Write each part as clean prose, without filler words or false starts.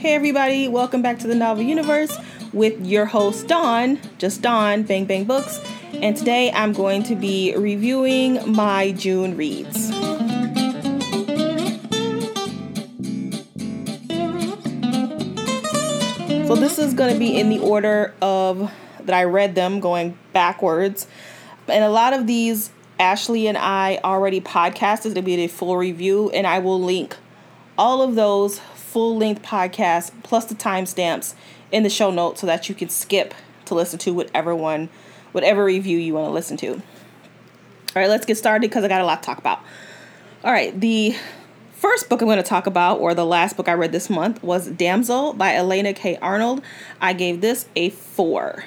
Hey everybody, welcome back to the Novel Universe with your host Dawn, just Dawn, Bang Bang Books, and today I'm going to be reviewing my June reads. So this is going to be in the order of that I read them, going backwards, and a lot of these Ashley and I already podcasted. It'll be a full review, and I will link all of those full-length podcasts plus the timestamps in the show notes so that you can skip to listen to whatever review you want to listen to. All right, let's get started because I got a lot to talk about. All right, the first book I'm going to talk about, or the last book I read this month, was Damsel by Elena K. Arnold. I gave this a 4.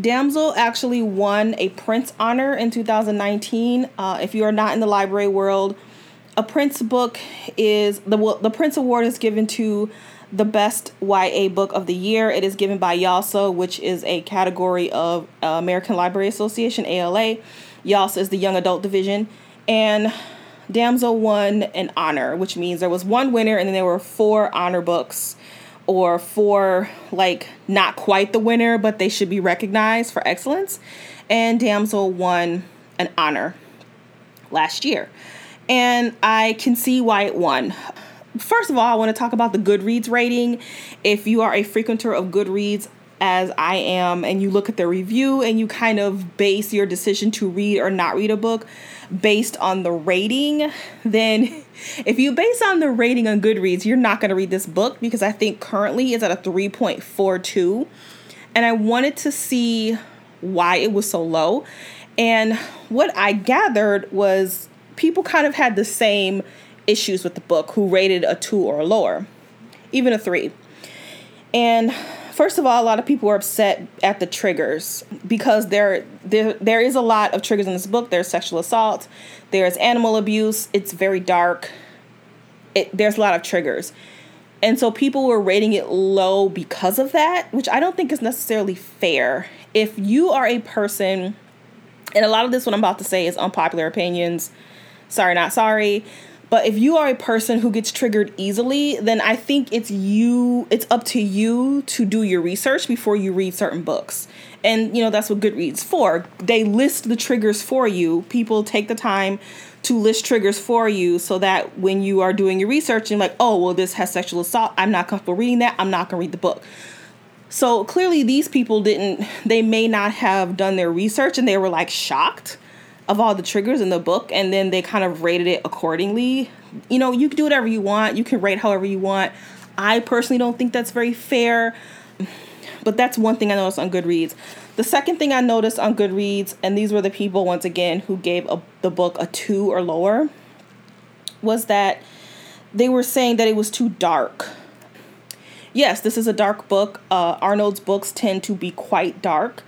Damsel actually won a Prince honor in 2019. If you are not in the library world, a Prince book is the Prince Award is given to the best YA book of the year. It is given by YALSA, which is a category of American Library Association, ALA. YALSA is the young adult division. And Damsel won an honor, which means there was one winner and then there were 4 honor books, or 4, like, not quite the winner, but they should be recognized for excellence. And Damsel won an honor last year. And I can see why it won. First of all, I want to talk about the Goodreads rating. If you are a frequenter of Goodreads, as I am, and you look at the review and you kind of base your decision to read or not read a book based on the rating, then if you base on the rating on Goodreads, you're not going to read this book, because I think currently it's at a 3.42. And I wanted to see why it was so low. And what I gathered was people kind of had the same issues with the book who rated a 2 or lower, even a 3. And first of all, a lot of people are upset at the triggers, because there is a lot of triggers in this book. There's sexual assault, there's animal abuse, it's very dark. There's a lot of triggers. And so people were rating it low because of that, which I don't think is necessarily fair. If you are a person, and a lot of this what I'm about to say is unpopular opinions, sorry, not sorry. But if you are a person who gets triggered easily, then I think it's up to you to do your research before you read certain books. And, you know, that's what Goodreads is for. They list the triggers for you. People take the time to list triggers for you so that when you are doing your research and like, oh, well, this has sexual assault, I'm not comfortable reading that, I'm not going to read the book. So clearly these people they may not have done their research, and they were like shocked of all the triggers in the book, and then they kind of rated it accordingly. You know, you can do whatever you want. You can rate however you want. I personally don't think that's very fair, but that's one thing I noticed on Goodreads. The second thing I noticed on Goodreads, and these were the people, once again, who gave the book a 2 or lower, was that they were saying that it was too dark. Yes, this is a dark book. Arnold's books tend to be quite dark.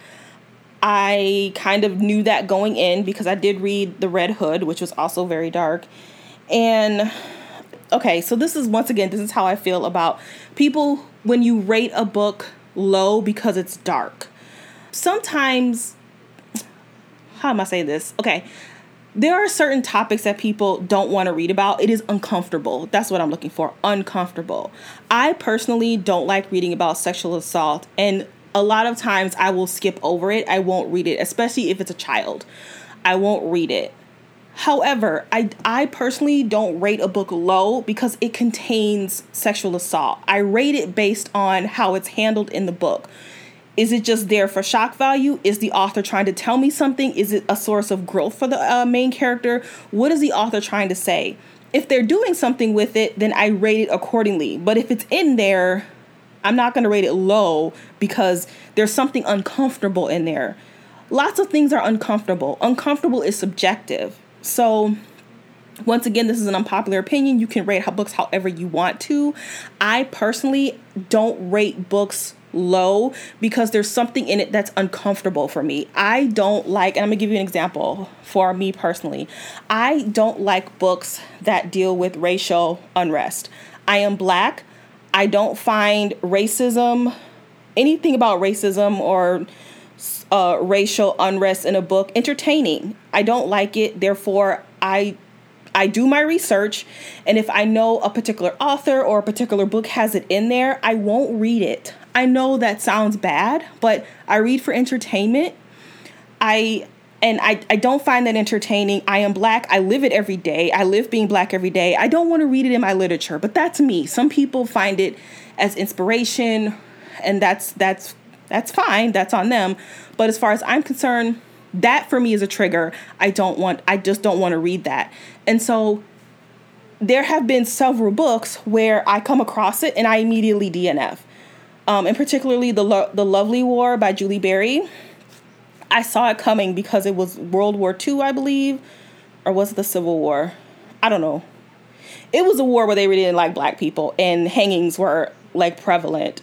I kind of knew that going in, because I did read The Red Hood, which was also very dark. And okay, so this is how I feel about people when you rate a book low because it's dark. Sometimes, how am I saying this? Okay, there are certain topics that people don't want to read about. It is uncomfortable. That's what I'm looking for, uncomfortable. I personally don't like reading about sexual assault, and a lot of times I will skip over it. I won't read it, especially if it's a child. I won't read it. However, I personally don't rate a book low because it contains sexual assault. I rate it based on how it's handled in the book. Is it just there for shock value? Is the author trying to tell me something? Is it a source of growth for the main character? What is the author trying to say? If they're doing something with it, then I rate it accordingly. But if it's in there, I'm not going to rate it low because there's something uncomfortable in there. Lots of things are uncomfortable. Uncomfortable is subjective. So once again, this is an unpopular opinion. You can rate books however you want to. I personally don't rate books low because there's something in it that's uncomfortable for me. I don't like, and I'm going to give you an example for me personally. I don't like books that deal with racial unrest. I am Black. I don't find racism, anything about racism or racial unrest in a book entertaining. I don't like it. Therefore, I I do my research, and if I know a particular author or a particular book has it in there, I won't read it. I know that sounds bad, but I read for entertainment. I don't find that entertaining. I am Black. I live it every day. I live being Black every day. I don't want to read it in my literature, but that's me. Some people find it as inspiration, and that's fine. That's on them. But as far as I'm concerned, that for me is a trigger. I just don't want to read that. And so there have been several books where I come across it and I immediately DNF. And particularly The Lovely War by Julie Berry. I saw it coming because it was World War II, I believe, or was it the Civil War? I don't know. It was a war where they really didn't like Black people and hangings were like prevalent.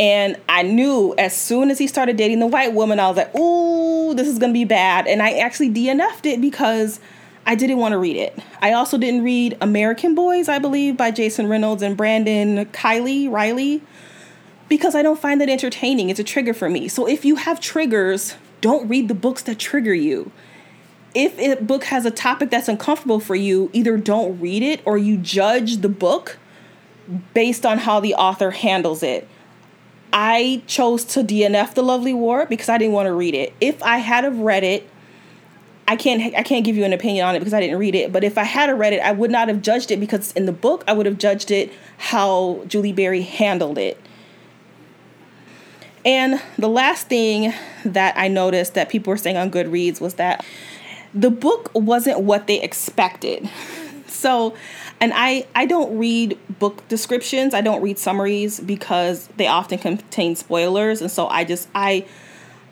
And I knew as soon as he started dating the white woman, I was like, ooh, this is going to be bad. And I actually DNF'd it because I didn't want to read it. I also didn't read American Boys, I believe, by Jason Reynolds and Brandon Riley, because I don't find that entertaining. It's a trigger for me. So if you have triggers, don't read the books that trigger you. If a book has a topic that's uncomfortable for you, either don't read it or you judge the book based on how the author handles it. I chose to DNF The Lovely War because I didn't want to read it. If I had have read it, I can't give you an opinion on it because I didn't read it. But if I had have read it, I would not have judged it because in the book, I would have judged it how Julie Berry handled it. And the last thing that I noticed that people were saying on Goodreads was that the book wasn't what they expected. So, and I don't read book descriptions. I don't read summaries because they often contain spoilers. And so I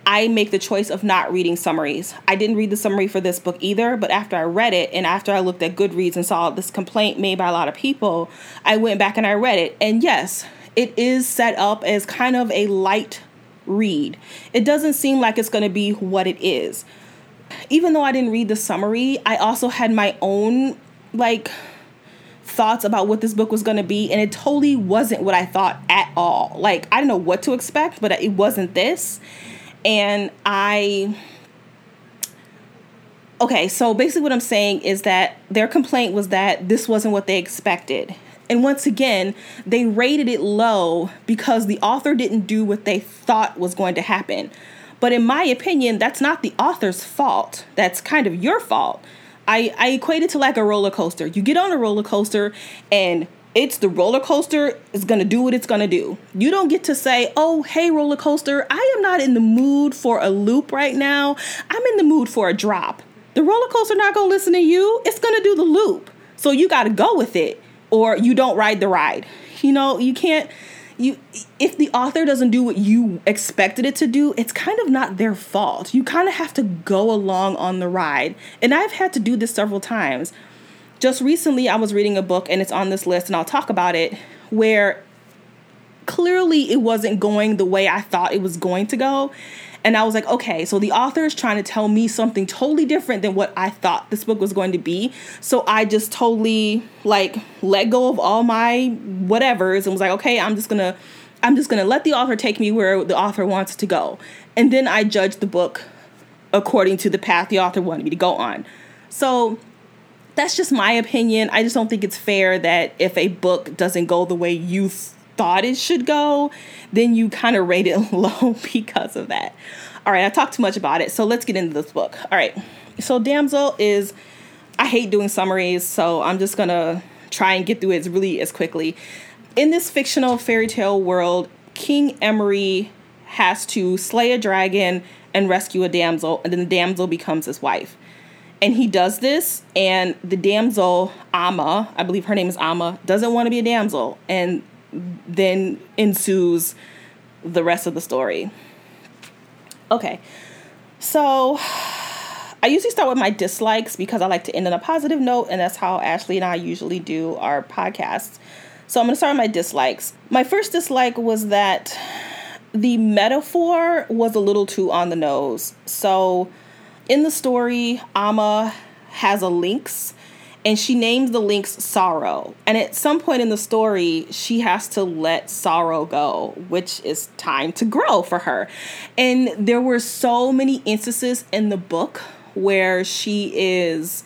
make the choice of not reading summaries. I didn't read the summary for this book either, but after I read it and after I looked at Goodreads and saw this complaint made by a lot of people, I went back and I read it. And yes, it is set up as kind of a light read. It doesn't seem like it's going to be what it is. Even though I didn't read the summary, I also had my own thoughts about what this book was going to be, and it totally wasn't what I thought at all. I didn't know what to expect, but it wasn't this. And so basically what I'm saying is that their complaint was that this wasn't what they expected. And once again, they rated it low because the author didn't do what they thought was going to happen. But in my opinion, that's not the author's fault. That's kind of your fault. I equate it to like a roller coaster. You get on a roller coaster and the roller coaster is going to do what it's going to do. You don't get to say, oh, hey, roller coaster, I am not in the mood for a loop right now. I'm in the mood for a drop. The roller coaster not going to listen to you. It's going to do the loop. So you got to go with it or you don't ride the ride. If the author doesn't do what you expected it to do, it's kind of not their fault. You kind of have to go along on the ride. And I've had to do this several times. Just recently, I was reading a book, and it's on this list, and I'll talk about it, where clearly it wasn't going the way I thought it was going to go. And I was like, okay, so the author is trying to tell me something totally different than what I thought this book was going to be. So I just totally let go of all my whatevers and was like, okay, I'm just gonna let the author take me where the author wants to go. And then I judged the book according to the path the author wanted me to go on. So that's just my opinion. I just don't think it's fair that if a book doesn't go the way you thought it should go, then you kind of rate it low because of that. All right, I talked too much about it, so let's get into this book. All right, so Damsel is, I hate doing summaries, so I'm just gonna try and get through it really as quickly. In this fictional fairy tale world, King Emery has to slay a dragon and rescue a damsel, and then the damsel becomes his wife. And he does this, and the damsel, Amma, I believe her name is Amma, doesn't want to be a damsel, and then ensues the rest of the story. Okay, so I usually start with my dislikes because I like to end on a positive note, and that's how Ashley and I usually do our podcasts. So I'm going to start with my dislikes. My first dislike was that the metaphor was a little too on the nose. So in the story, Amma has a lynx, and she names the lynx Sorrow. And at some point in the story, she has to let Sorrow go, which is time to grow for her. And there were so many instances in the book where she is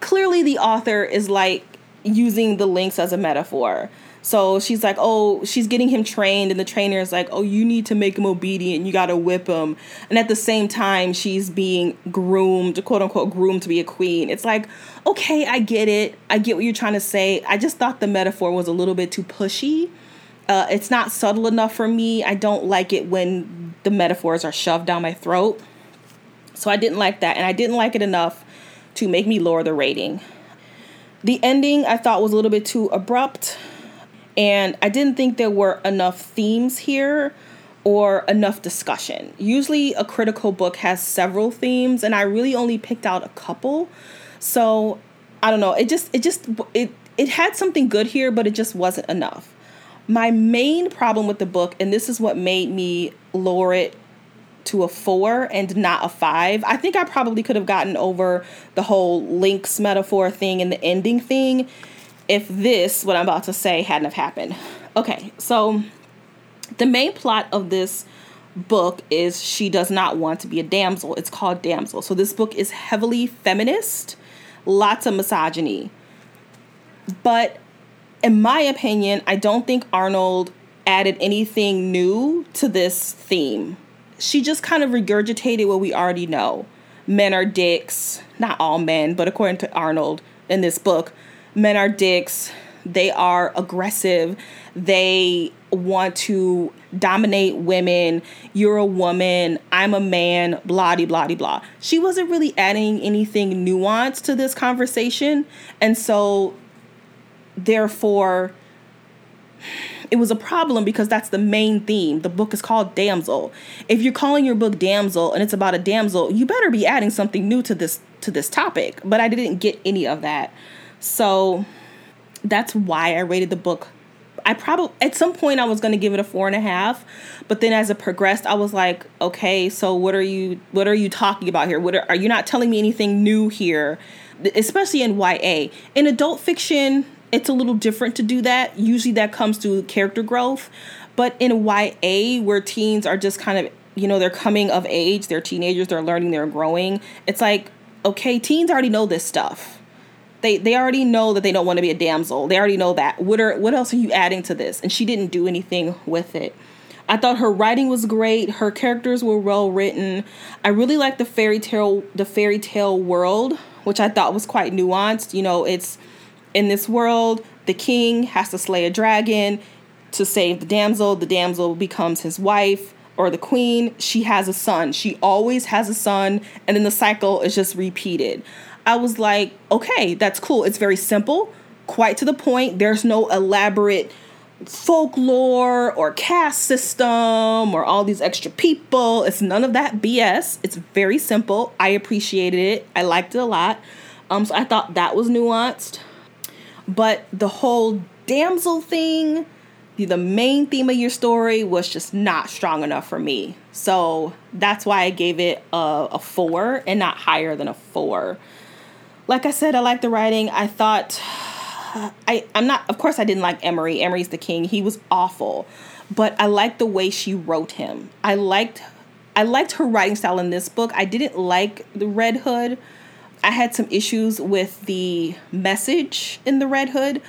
clearly the author is, like, using the links as a metaphor. So she's like, oh, she's getting him trained, and the trainer is like, oh, you need to make him obedient. You got to whip him. And at the same time, she's being groomed, quote unquote, groomed to be a queen. It's like, okay, I get it. I get what you're trying to say. I just thought the metaphor was a little bit too pushy. It's not subtle enough for me. I don't like it when the metaphors are shoved down my throat. So I didn't like that. And I didn't like it enough to make me lower the rating. The ending I thought was a little bit too abrupt. And I didn't think there were enough themes here or enough discussion. Usually a critical book has several themes, and I really only picked out a couple. So I don't know. It had something good here, but it just wasn't enough. My main problem with the book, and this is what made me lower it to a 4 and not a 5. I think I probably could have gotten over the whole links metaphor thing and the ending thing if this, what I'm about to say, hadn't have happened. Okay, so the main plot of this book is she does not want to be a damsel. It's called Damsel. So this book is heavily feminist, lots of misogyny. But in my opinion, I don't think Arnold added anything new to this theme. She just kind of regurgitated what we already know. Men are dicks. Not all men, but according to Arnold in this book, men are dicks. They are aggressive. They want to dominate women. You're a woman. I'm a man. Blah, de, blah, de, blah. She wasn't really adding anything nuanced to this conversation. And so, therefore, it was a problem because that's the main theme. The book is called Damsel. If you're calling your book Damsel and it's about a damsel, you better be adding something new to this topic. But I didn't get any of that. So that's why I rated the book. I probably, at some point I was going to give it a 4.5, but then as it progressed, I was like, okay, so what are you talking about here? Are you not telling me anything new here? Especially in YA. In adult fiction, it's a little different to do that. Usually that comes through character growth. But in YA, where teens are just kind of, they're coming of age, they're teenagers, they're learning, they're growing. It's like, okay, teens already know this stuff. They already know that they don't want to be a damsel. They already know that. What else are you adding to this? And she didn't do anything with it. I thought her writing was great. Her characters were well written. I really liked the fairy tale world, which I thought was quite nuanced. It's in this world, the king has to slay a dragon to save the damsel. The damsel becomes his wife or the queen. She has a son. She always has a son. And then the cycle is just repeated. I was like, okay, that's cool. It's very simple, quite to the point. There's no elaborate folklore or caste system or all these extra people. It's none of that BS. It's very simple. I appreciated it. I liked it a lot. So I thought that was nuanced. But the whole damsel thing, the main theme of your story, was just not strong enough for me. So that's why I gave it a 4 and not higher than a 4. Like I said, I liked the writing. I thought, of course I didn't like Emery. Emery's the king. He was awful. But I liked the way she wrote him. I liked her writing style in this book. I didn't like the Red Hood. I had some issues with the message in the Red Hood.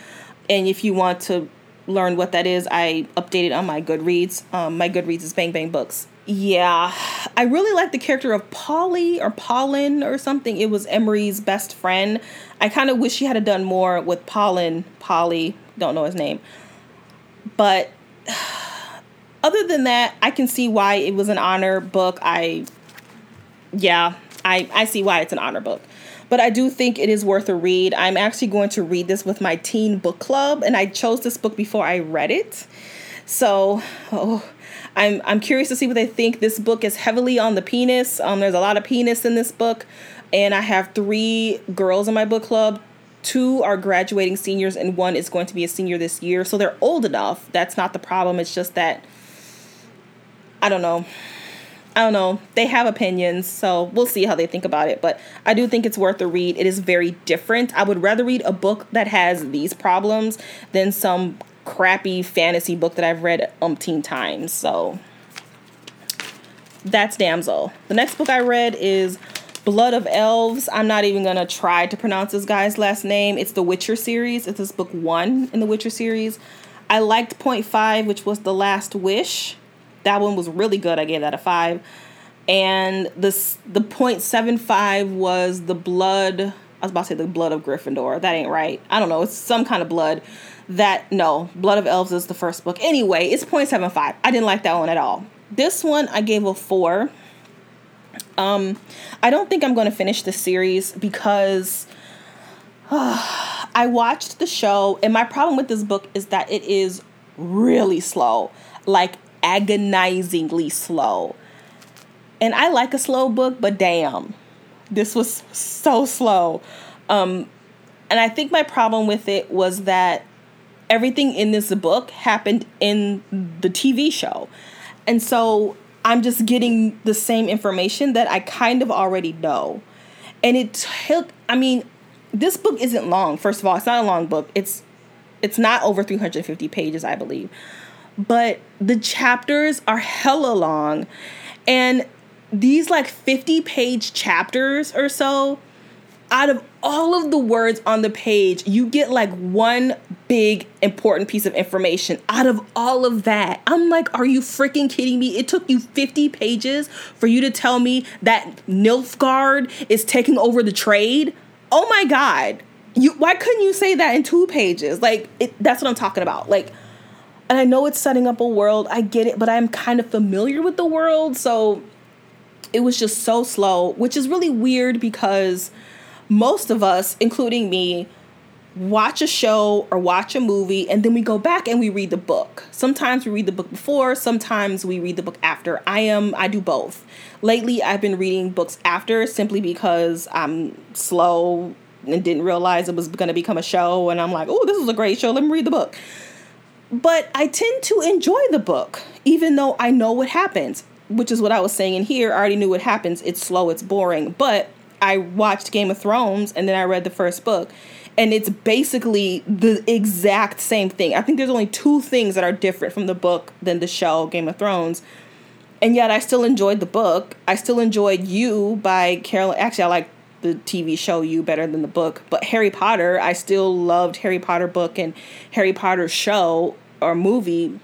And if you want to learn what that is, I updated on my Goodreads. My Goodreads is Bang Bang Books. Yeah, I really like the character of Polly or Pollen or something. It was Emery's best friend. I kind of wish she had done more with Polly, don't know his name. But other than that, I can see why it was an honor book. I see why it's an honor book. But I do think it is worth a read. I'm actually going to read this with my teen book club, and I chose this book before I read it. So, I'm curious to see what they think. This book is heavily on the penis. There's a lot of penis in this book. And I have 3 girls in my book club. 2 are graduating seniors and 1 is going to be a senior this year. So they're old enough. That's not the problem. It's just that, I don't know. They have opinions. So we'll see how they think about it. But I do think it's worth a read. It is very different. I would rather read a book that has these problems than some crappy fantasy book that I've read umpteen times. So that's Damsel. The next book I read is Blood of Elves. I'm not even going to try to pronounce this guy's last name. It's the Witcher series. It's this book one in the Witcher series. I liked point 5, which was The Last Wish. That one was really good. I gave that a 5. And the .75 was the blood. I was about to say the blood of Gryffindor. That ain't right. I don't know. It's some kind of blood. Blood of Elves is the first book. Anyway, it's .75. I didn't like that one at all. This one I gave a 4. I don't think I'm going to finish this series because I watched the show, and my problem with this book is that it is really slow, like agonizingly slow. And I like a slow book, but damn, this was so slow. And I think my problem with it was that everything in this book happened in the TV show. And so I'm just getting the same information that I kind of already know. And this book isn't long. First of all, it's not a long book. It's not over 350 pages, I believe. But the chapters are hella long. And these 50-page chapters or so, out of all of the words on the page, you get one big important piece of information out of all of that. I'm like, are you freaking kidding me? It took you 50 pages for you to tell me that Nilfgaard is taking over the trade? Oh my God. Why couldn't you say that in 2 pages? That's what I'm talking about. And I know it's setting up a world. I get it, but I'm kind of familiar with the world. So it was just so slow, which is really weird because most of us, including me, watch a show or watch a movie, and then we go back and we read the book. Sometimes we read the book before, sometimes we read the book after. I do both. Lately, I've been reading books after simply because I'm slow and didn't realize it was going to become a show. And I'm like, oh, this is a great show. Let me read the book. But I tend to enjoy the book, even though I know what happens, which is what I was saying in here. I already knew what happens. It's slow. It's boring. But I watched Game of Thrones, and then I read the first book. And it's basically the exact same thing. I think there's only 2 things that are different from the book than the show Game of Thrones. And yet I still enjoyed the book. I still enjoyed You by Carolyn. Actually, I like the TV show You better than the book. But Harry Potter, I still loved Harry Potter book and Harry Potter show or movie,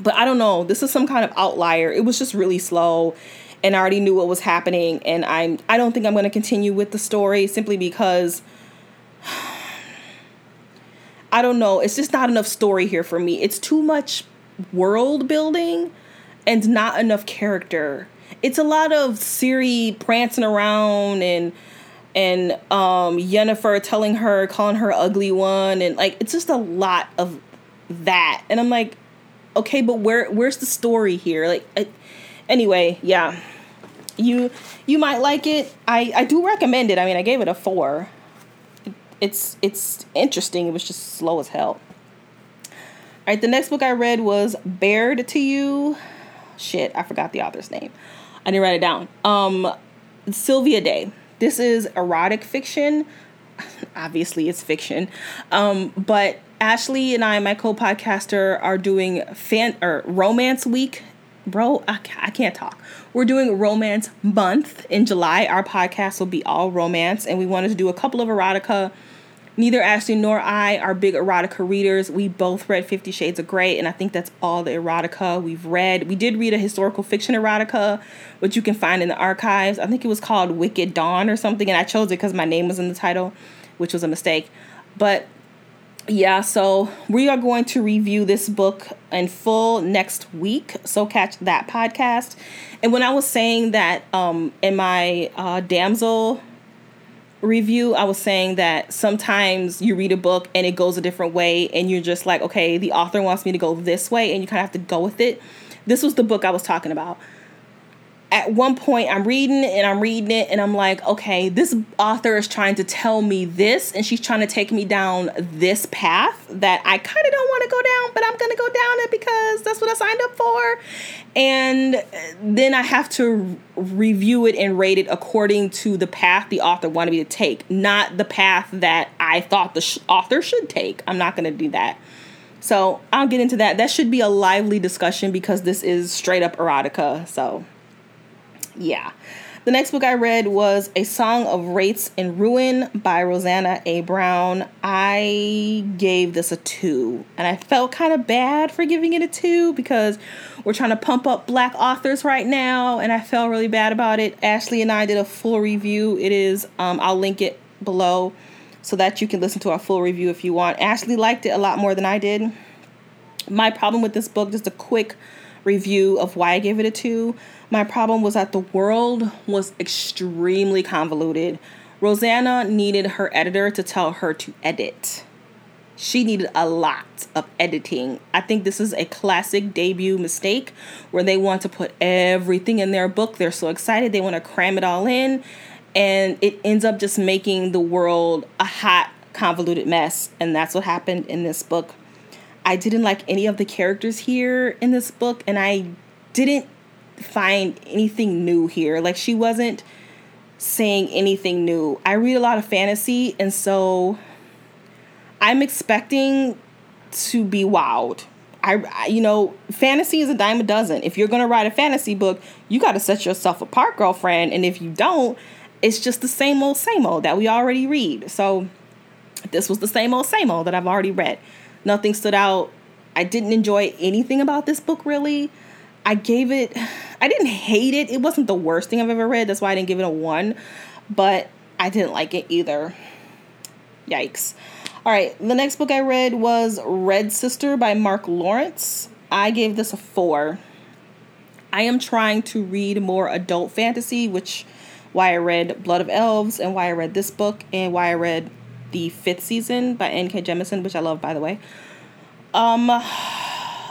but I don't know. This is some kind of outlier. It was just really slow, and I already knew what was happening. And I don't think I'm going to continue with the story simply because I don't know. It's just not enough story here for me. It's too much world building and not enough character. It's a lot of Ciri prancing around and Yennefer calling her ugly one. And it's just a lot of that. And I'm like, okay, but where's the story here? Anyway, yeah, you might like it. I do recommend it. I mean, I gave it a 4. It's interesting. It was just slow as hell. All right. The next book I read was Bared to You. Shit. I forgot the author's name. I didn't write it down. Sylvia Day. This is erotic fiction. Obviously it's fiction. But Ashley and I, my co-podcaster, are doing romance week. Bro, I can't talk. We're doing romance month in July. Our podcast will be all romance, and we wanted to do a couple of erotica. Neither Ashley nor I are big erotica readers. We both read 50 Shades of Grey, and I think that's all the erotica we've read. We did read a historical fiction erotica, which you can find in the archives. I think it was called Wicked Dawn or something, and I chose it because my name was in the title, which was a mistake. But yeah, so we are going to review this book in full next week. So catch that podcast. And when I was saying that in my Damsel review, I was saying that sometimes you read a book and it goes a different way and you're just like, okay, the author wants me to go this way, and you kind of have to go with it. This was the book I was talking about. At one point, I'm reading it, and I'm like, okay, this author is trying to tell me this, and she's trying to take me down this path that I kind of don't want to go down, but I'm going to go down it because that's what I signed up for. And then I have to review it and rate it according to the path the author wanted me to take, not the path that I thought the author should take. I'm not going to do that. So I'll get into that. That should be a lively discussion because this is straight up erotica, so... Yeah, The next book I read was A Song of Wraiths and Ruin by Roseanne A. Brown. I gave this a 2, and I felt kind of bad for giving it a 2 because we're trying to pump up Black authors right now, and I felt really bad about it. Ashley and I did a full review. It is, I'll link it below so that you can listen to our full review if you want. Ashley liked it a lot more than I did. My problem with this book, just a quick review of why I gave it a 2. My problem was that the world was extremely convoluted. Rosanna needed her editor to tell her to edit. She needed a lot of editing. I think this is a classic debut mistake where they want to put everything in their book. They're so excited. They want to cram it all in. And it ends up just making the world a hot, convoluted mess. And that's what happened in this book. I didn't like any of the characters here in this book, and I didn't find anything new here. Like, she wasn't saying anything new. I read a lot of fantasy, and so I'm expecting to be wowed. I fantasy is a dime a dozen. If you're going to write a fantasy book, you got to set yourself apart, girlfriend. And if you don't, it's just the same old that we already read. So this was the same old that I've already read. Nothing stood out. I didn't enjoy anything about this book, really. I didn't hate it. It wasn't the worst thing I've ever read. That's why I didn't give it a 1. But I didn't like it either. Yikes. All right. The next book I read was Red Sister by Mark Lawrence. I gave this a 4. I am trying to read more adult fantasy, which why I read Blood of Elves and why I read this book and why I read The Fifth Season by N.K. Jemisin, which I love, by the way.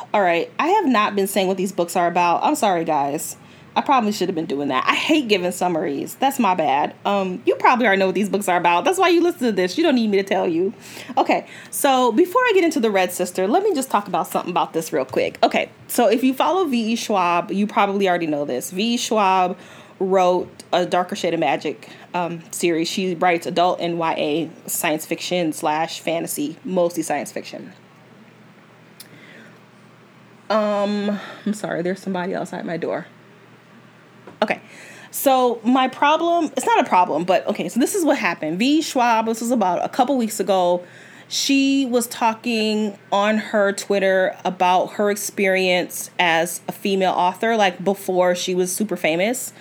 All right. I have not been saying what these books are about. I'm sorry, guys. I probably should have been doing that. I hate giving summaries. That's my bad. You probably already know what these books are about. That's why you listen to this. You don't need me to tell you. Okay. So before I get into The Red Sister, let me just talk about something about this real quick. Okay. So if you follow V.E. Schwab, you probably already know this. V.E. Schwab wrote A Darker Shade of Magic series. She writes adult and YA science fiction / fantasy, mostly science fiction. I'm sorry, there's somebody else at my door. Okay, so my problem, it's not a problem, but okay, so this is what happened. V. Schwab, this was about a couple weeks ago. She was talking on her Twitter about her experience as a female author, like before she was super famous,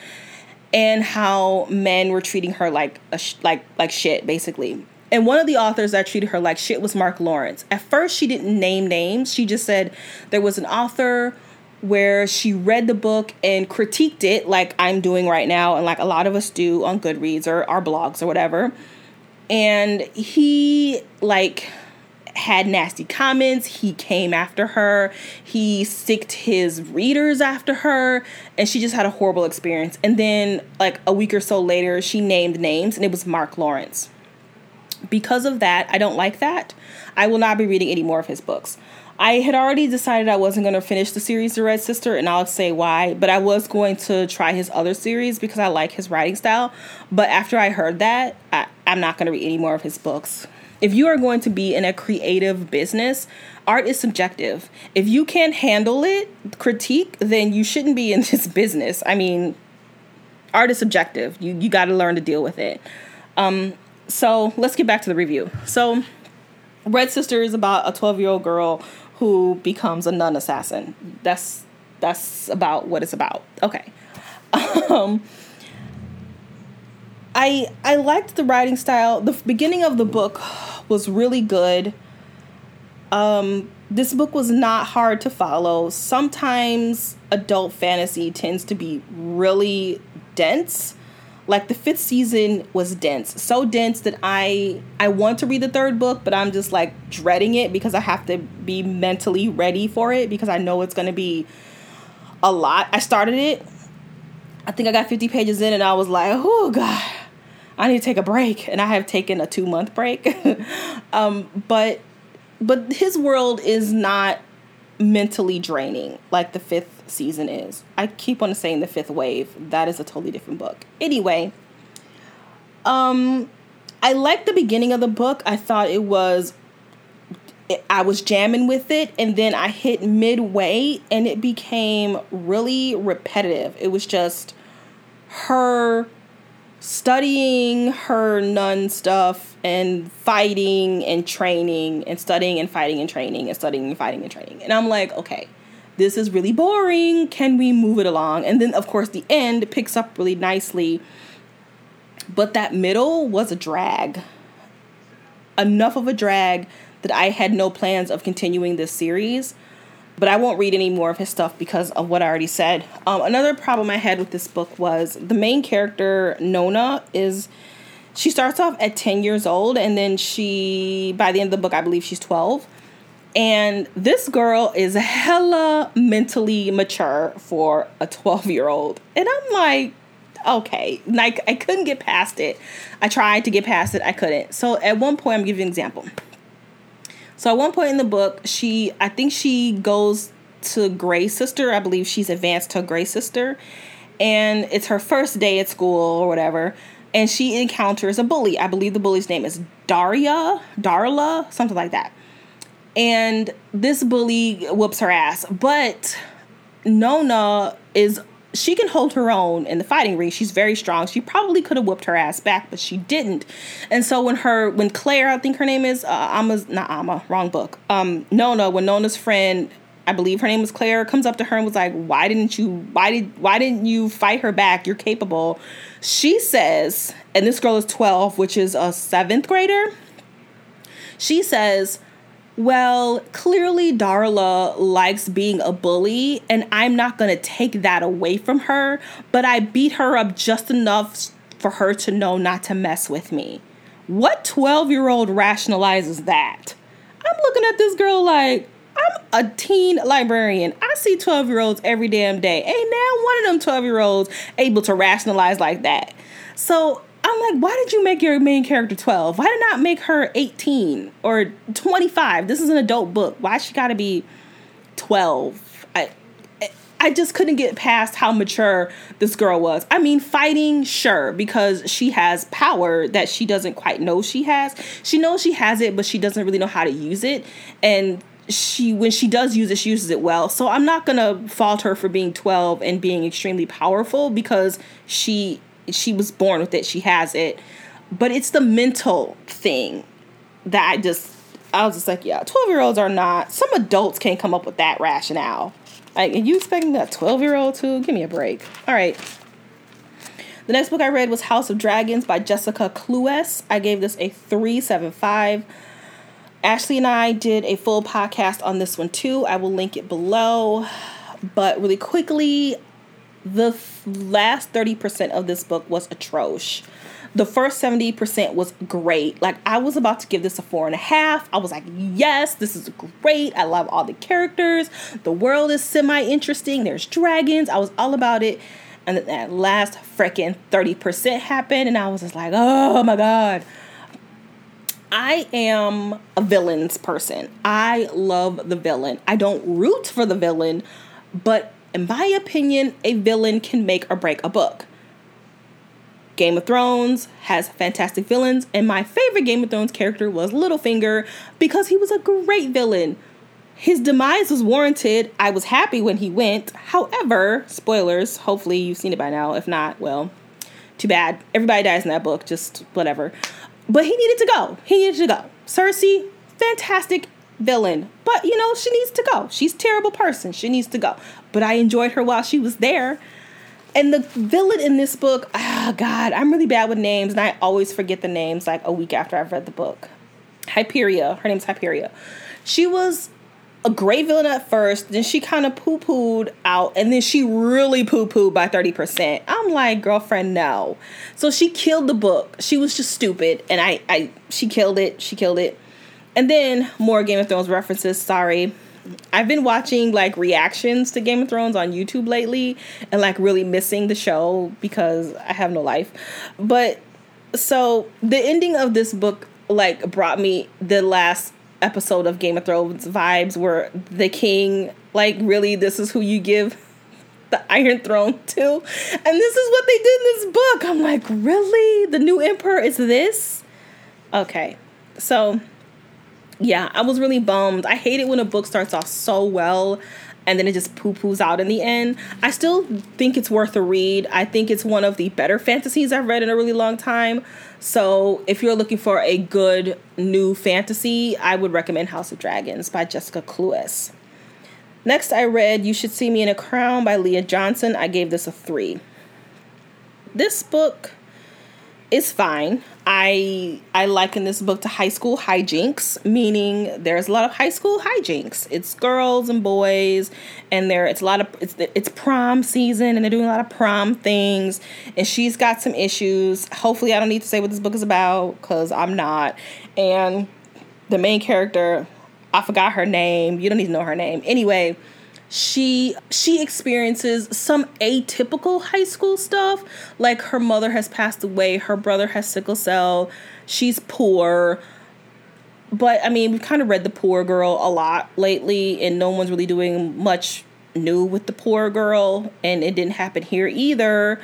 and how men were treating her like shit, basically. And one of the authors that treated her like shit was Mark Lawrence. At first, she didn't name names. She just said there was an author where she read the book and critiqued it like I'm doing right now and like a lot of us do on Goodreads or our blogs or whatever. And he had nasty comments. He came after her. He sicked his readers after her, and she just had a horrible experience. And then like a week or so later, she named names, and it was Mark Lawrence. Because of that, I don't like that. I will not be reading any more of his books. I had already decided I wasn't going to finish the series The Red Sister, and I'll say why, but I was going to try his other series because I like his writing style. But after I heard that, I'm not going to read any more of his books. If you are going to be in a creative business, art is subjective. If you can't handle it, critique, then you shouldn't be in this business. I mean, art is subjective. You got to learn to deal with it. So let's get back to the review. So Red Sister is about a 12-year-old girl who becomes a nun assassin. That's about what it's about. Okay. I liked the writing style. The beginning of the book was really good. This book was not hard to follow. Sometimes adult fantasy tends to be really dense. Like, The Fifth Season was dense. So dense that I want to read the third book, but I'm just, dreading it because I have to be mentally ready for it because I know it's going to be a lot. I started it. I think I got 50 pages in, and I was like, oh, God, I need to take a break. And I have taken a 2-month break. But his world is not mentally draining like The Fifth Season is. I keep on saying The Fifth Wave. That is a totally different book. Anyway, I liked the beginning of the book. I thought I was jamming with it, and then I hit midway and it became really repetitive. It was just her studying her nun stuff and fighting and training and studying and fighting and training and studying and fighting and training. And I'm like, okay, this is really boring. Can we move it along? And then, of course, the end picks up really nicely. But that middle was a drag. Enough of a drag that I had no plans of continuing this series. But I won't read any more of his stuff because of what I already said. Another problem I had with this book was the main character, Nona, she starts off at 10 years old. And then by the end of the book, I believe she's 12. And this girl is hella mentally mature for a 12-year-old. And I'm like, okay. Like, I couldn't get past it. I tried to get past it. I couldn't. So at one point, I'm giving you an example. So at one point in the book, I think she goes to Grey Sister. I believe she's advanced to Grey Sister. And it's her first day at school or whatever. And she encounters a bully. I believe the bully's name is Darla, something like that. And this bully whoops her ass. But Nona she can hold her own in the fighting ring. She's very strong. She probably could have whooped her ass back, but she didn't. And so when Claire, I think her name is, Nona's friend, I believe her name was Claire, comes up to her and was like, why didn't you fight her back? You're capable. She says, and this girl is 12, which is a 7th grader. She says, well, clearly Darla likes being a bully, and I'm not going to take that away from her, but I beat her up just enough for her to know not to mess with me. What 12-year-old rationalizes that? I'm looking at this girl like, I'm a teen librarian. I see 12-year-olds every damn day. Ain't now one of them 12-year-olds able to rationalize like that. So I'm like, why did you make your main character 12? Why did not make her 18 or 25? This is an adult book. Why she got to be 12? I just couldn't get past how mature this girl was. I mean, fighting, sure, because she has power that she doesn't quite know she has. She knows she has it, but she doesn't really know how to use it. And when she does use it, she uses it well. So I'm not going to fault her for being 12 and being extremely powerful because she was born with it. She has it. But it's the mental thing that I was just like, yeah, 12-year-olds are not. Some adults can't come up with that rationale. Like, are you expecting a 12-year-old to? Give me a break. All right. The next book I read was House of Dragons by Jessica Cluess. I gave this a 3.75. Ashley and I did a full podcast on this one too. I will link it below. But really quickly, the last 30% of this book was atrocious. The first 70% was great. Like, I was about to give this a 4.5. I was like, yes, this is great. I love all the characters. The world is semi-interesting. There's dragons. I was all about it. And then that last freaking 30% happened. And I was just like, oh my God. I am a villains person. I love the villain. I don't root for the villain, but in my opinion, a villain can make or break a book. Game of Thrones has fantastic villains, and my favorite Game of Thrones character was Littlefinger because he was a great villain. His demise was warranted. I was happy when he went. However, spoilers, hopefully you've seen it by now. If not, well, too bad. Everybody dies in that book, just whatever. But he needed to go. Cersei, fantastic villain, but you know, she needs to go. She's a terrible person. She needs to go. But I enjoyed her while she was there. And the villain in this book, oh God, I'm really bad with names, and I always forget the names like a week after I've read the book. Hyperia. Her name's Hyperia. She was a great villain at first, then she kind of poo-pooed out, and then she really poo-pooed by 30%. I'm like, girlfriend, no. So she killed the book. She was just stupid, and she killed it. And then more Game of Thrones references. Sorry. I've been watching like reactions to Game of Thrones on YouTube lately and like really missing the show because I have no life. But so the ending of this book like brought me the last episode of Game of Thrones vibes where the king, like, really, this is who you give the Iron Throne to. And this is what they did in this book. I'm like, really? The new emperor is this? Okay. So yeah, I was really bummed. I hate it when a book starts off so well and then it just poo-poos out in the end. I still think it's worth a read. I think it's one of the better fantasies I've read in a really long time. So if you're looking for a good new fantasy, I would recommend House of Dragons by Jessica Cluess. Next, I read You Should See Me in a Crown by Leah Johnson. I gave this a 3. This book is fine. I liken this book to high school hijinks, meaning there's a lot of high school hijinks. It's girls and boys, and it's prom season, and they're doing a lot of prom things, and she's got some issues. Hopefully, I don't need to say what this book is about, because I'm not. And the main character, I forgot her name. You don't need to know her name. Anyway, she experiences some atypical high school stuff, like her mother has passed away, her brother has sickle cell, she's poor. But I mean, we've kind of read the poor girl a lot lately, and no one's really doing much new with the poor girl, and it didn't happen here either.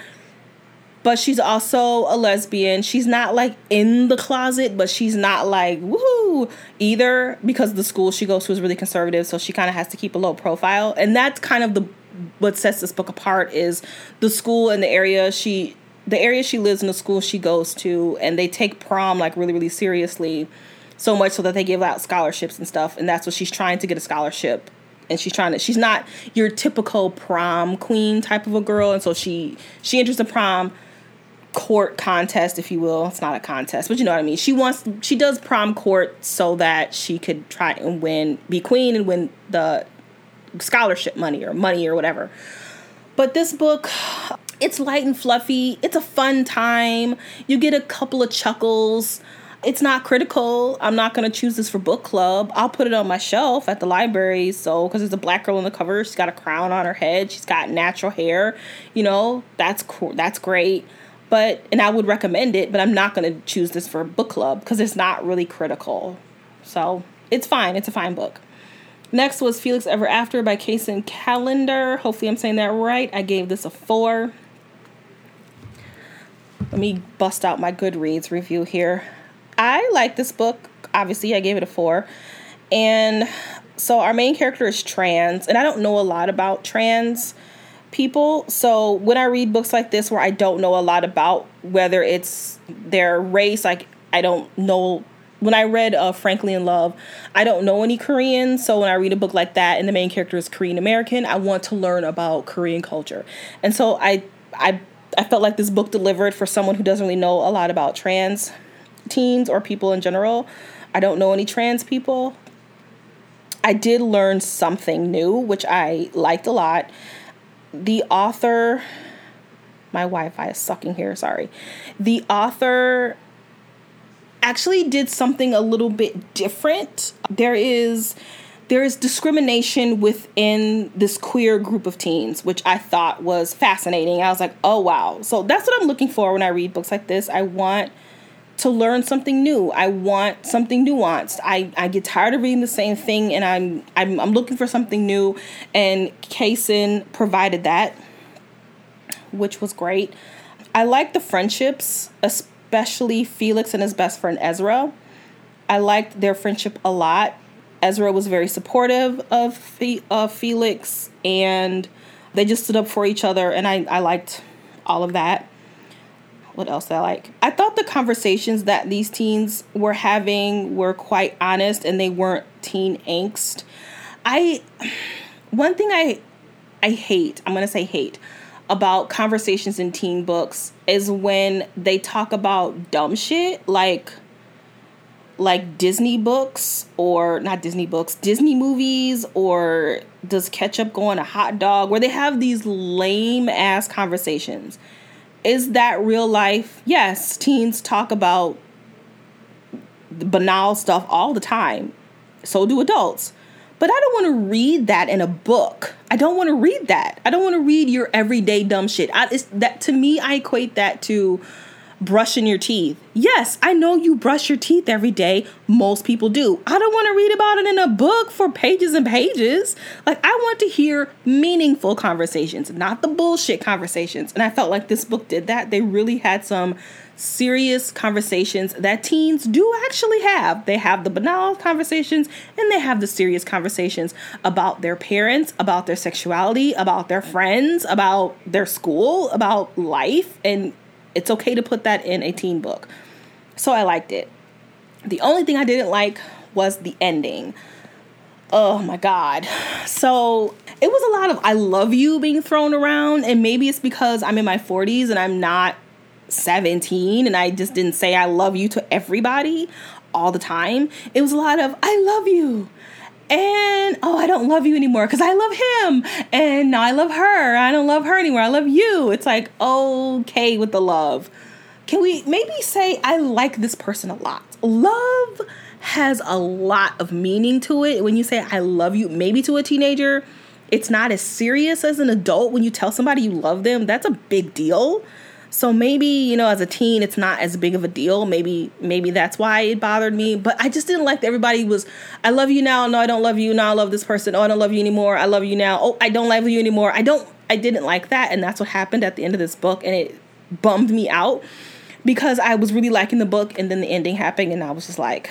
But she's also a lesbian. She's not like in the closet, but she's not like woohoo either, because the school she goes to is really conservative, so she kind of has to keep a low profile. And that's kind of what sets this book apart, is the school and the area she lives in, the school she goes to, and they take prom like really, really seriously, so much so that they give out scholarships and stuff. And that's what she's trying to get, a scholarship. And she's not your typical prom queen type of a girl, and so she enters the prom court contest, if you will. It's not a contest, but you know what I mean. She does prom court so that she could try and be queen and win the scholarship money or whatever. But this book, it's light and fluffy. It's a fun time. You get a couple of chuckles. It's not critical. I'm not going to choose this for book club. I'll put it on my shelf at the library. So, because there's a black girl on the cover, she's got a crown on her head, she's got natural hair, you know, that's cool. That's great. And I would recommend it, but I'm not going to choose this for a book club because it's not really critical. So it's fine. It's a fine book. Next was Felix Ever After by Kaysen Callender. Hopefully I'm saying that right. I gave this a 4. Let me bust out my Goodreads review here. I like this book. Obviously, I gave it a 4. And so our main character is trans, and I don't know a lot about trans people. So when I read books like this where I don't know a lot about whether it's their race, like I don't know. When I read Frankly in Love, I don't know any Korean. So when I read a book like that and the main character is Korean American, I want to learn about Korean culture. And so I felt like this book delivered for someone who doesn't really know a lot about trans teens or people in general. I don't know any trans people. I did learn something new, which I liked a lot. The author, my Wi-Fi is sucking here, sorry. The author actually did something a little bit different. There is discrimination within this queer group of teens, which I thought was fascinating. I was like, oh wow. So that's what I'm looking for when I read books like this. I want to learn something new. I want something nuanced. I get tired of reading the same thing, and I'm looking for something new, and Kaysen provided that, which was great. I like the friendships, especially Felix and his best friend Ezra. I liked their friendship a lot. Ezra was very supportive of Felix, and they just stood up for each other, and I liked all of that. What else did I like? I thought the conversations that these teens were having were quite honest, and they weren't teen angst. One thing I hate about conversations in teen books is when they talk about dumb shit, like Disney movies, or does ketchup go on a hot dog, where they have these lame ass conversations. Is that real life? Yes, teens talk about banal stuff all the time. So do adults. But I don't want to read that in a book. I don't want to read that. I don't want to read your everyday dumb shit. I equate that to brushing your teeth. Yes, I know you brush your teeth every day. Most people do. I don't want to read about it in a book for pages and pages. Like, I want to hear meaningful conversations, not the bullshit conversations. And I felt like this book did that. They really had some serious conversations that teens do actually have. They have the banal conversations and they have the serious conversations about their parents, about their sexuality, about their friends, about their school, about life. And it's okay to put that in a teen book. So I liked it. The only thing I didn't like was the ending. Oh my God. So it was a lot of I love you being thrown around. And maybe it's because I'm in my 40s and I'm not 17 and I just didn't say I love you to everybody all the time. It was a lot of I love you and oh, I don't love you anymore because I love him and now I love her. I don't love her anymore. I love you. It's like, okay with the love. Can we maybe say I like this person a lot? Love has a lot of meaning to it. When you say I love you, maybe to a teenager, it's not as serious as an adult. When you tell somebody you love them, that's a big deal. So maybe, you know, as a teen, it's not as big of a deal. Maybe that's why it bothered me. But I just didn't like that everybody was, I love you now. No, I don't love you. No, I love this person. Oh, I don't love you anymore. I love you now. Oh, I don't love you anymore. I didn't like that. And that's what happened at the end of this book. And it bummed me out because I was really liking the book. And then the ending happened. And I was just like,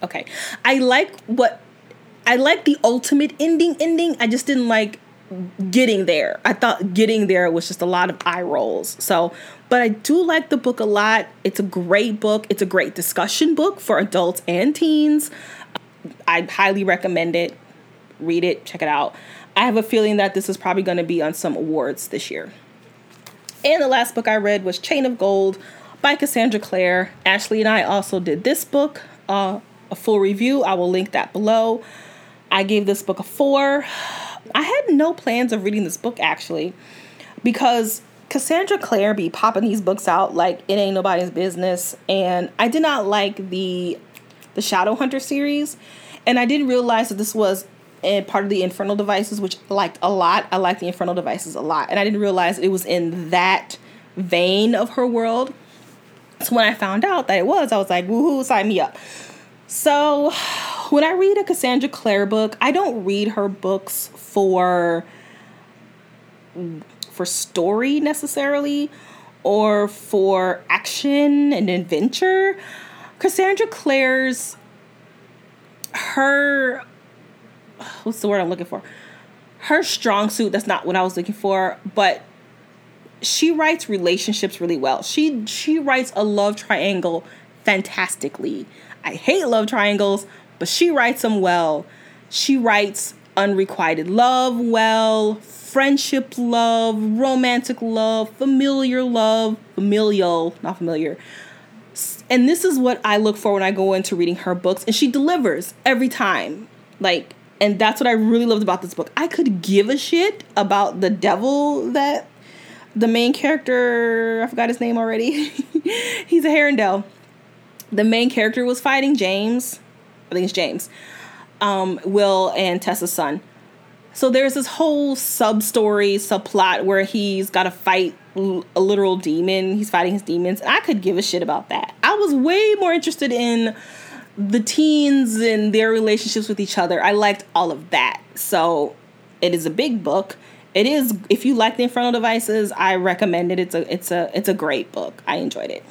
okay, I like the ultimate ending. I just didn't like getting there. I thought getting there was just a lot of eye rolls. So, but I do like the book a lot. It's a great book. It's a great discussion book for adults and teens. I highly recommend it. Read it, check it out. I have a feeling that this is probably going to be on some awards this year. And the last book I read was Chain of Gold by Cassandra Clare. Ashley and I also did this book, a full review. I will link that below. I gave this book a 4. I had no plans of reading this book, actually, because Cassandra Clare be popping these books out like it ain't nobody's business. And I did not like the Shadowhunter series. And I didn't realize that this was a part of the Infernal Devices, which I liked a lot. I liked the Infernal Devices a lot. And I didn't realize it was in that vein of her world. So when I found out that it was, I was like, woohoo, sign me up. So when I read a Cassandra Clare book, I don't read her books for story necessarily or for action and adventure. Cassandra Clare's, what's the word I'm looking for? Her strong suit, that's not what I was looking for, but she writes relationships really well. She writes a love triangle fantastically. I hate love triangles, but she writes them well. She writes unrequited love well, friendship love, romantic love, familial, not familiar. And this is what I look for when I go into reading her books. And she delivers every time. Like, and that's what I really loved about this book. I could give a shit about the devil that the main character, I forgot his name already. He's a Herondale. The main character was fighting James. I think it's James. Will and Tessa's son. So there's this whole subplot where he's got to fight a literal demon. He's fighting his demons. And I could give a shit about that. I was way more interested in the teens and their relationships with each other. I liked all of that. So it is a big book. It is, if you like the Infernal Devices, I recommend it. It's a great book. I enjoyed it.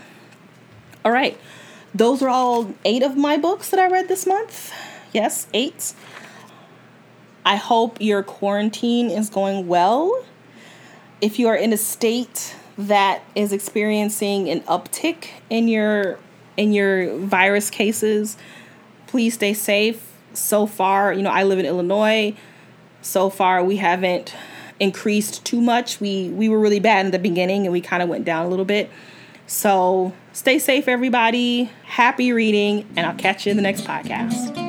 All right. Those are all 8 of my books that I read this month. Yes, 8. I hope your quarantine is going well. If you are in a state that is experiencing an uptick in your virus cases, please stay safe. So far, you know, I live in Illinois. So far, we haven't increased too much. We were really bad in the beginning and we kind of went down a little bit. So stay safe, everybody. Happy reading, and I'll catch you in the next podcast.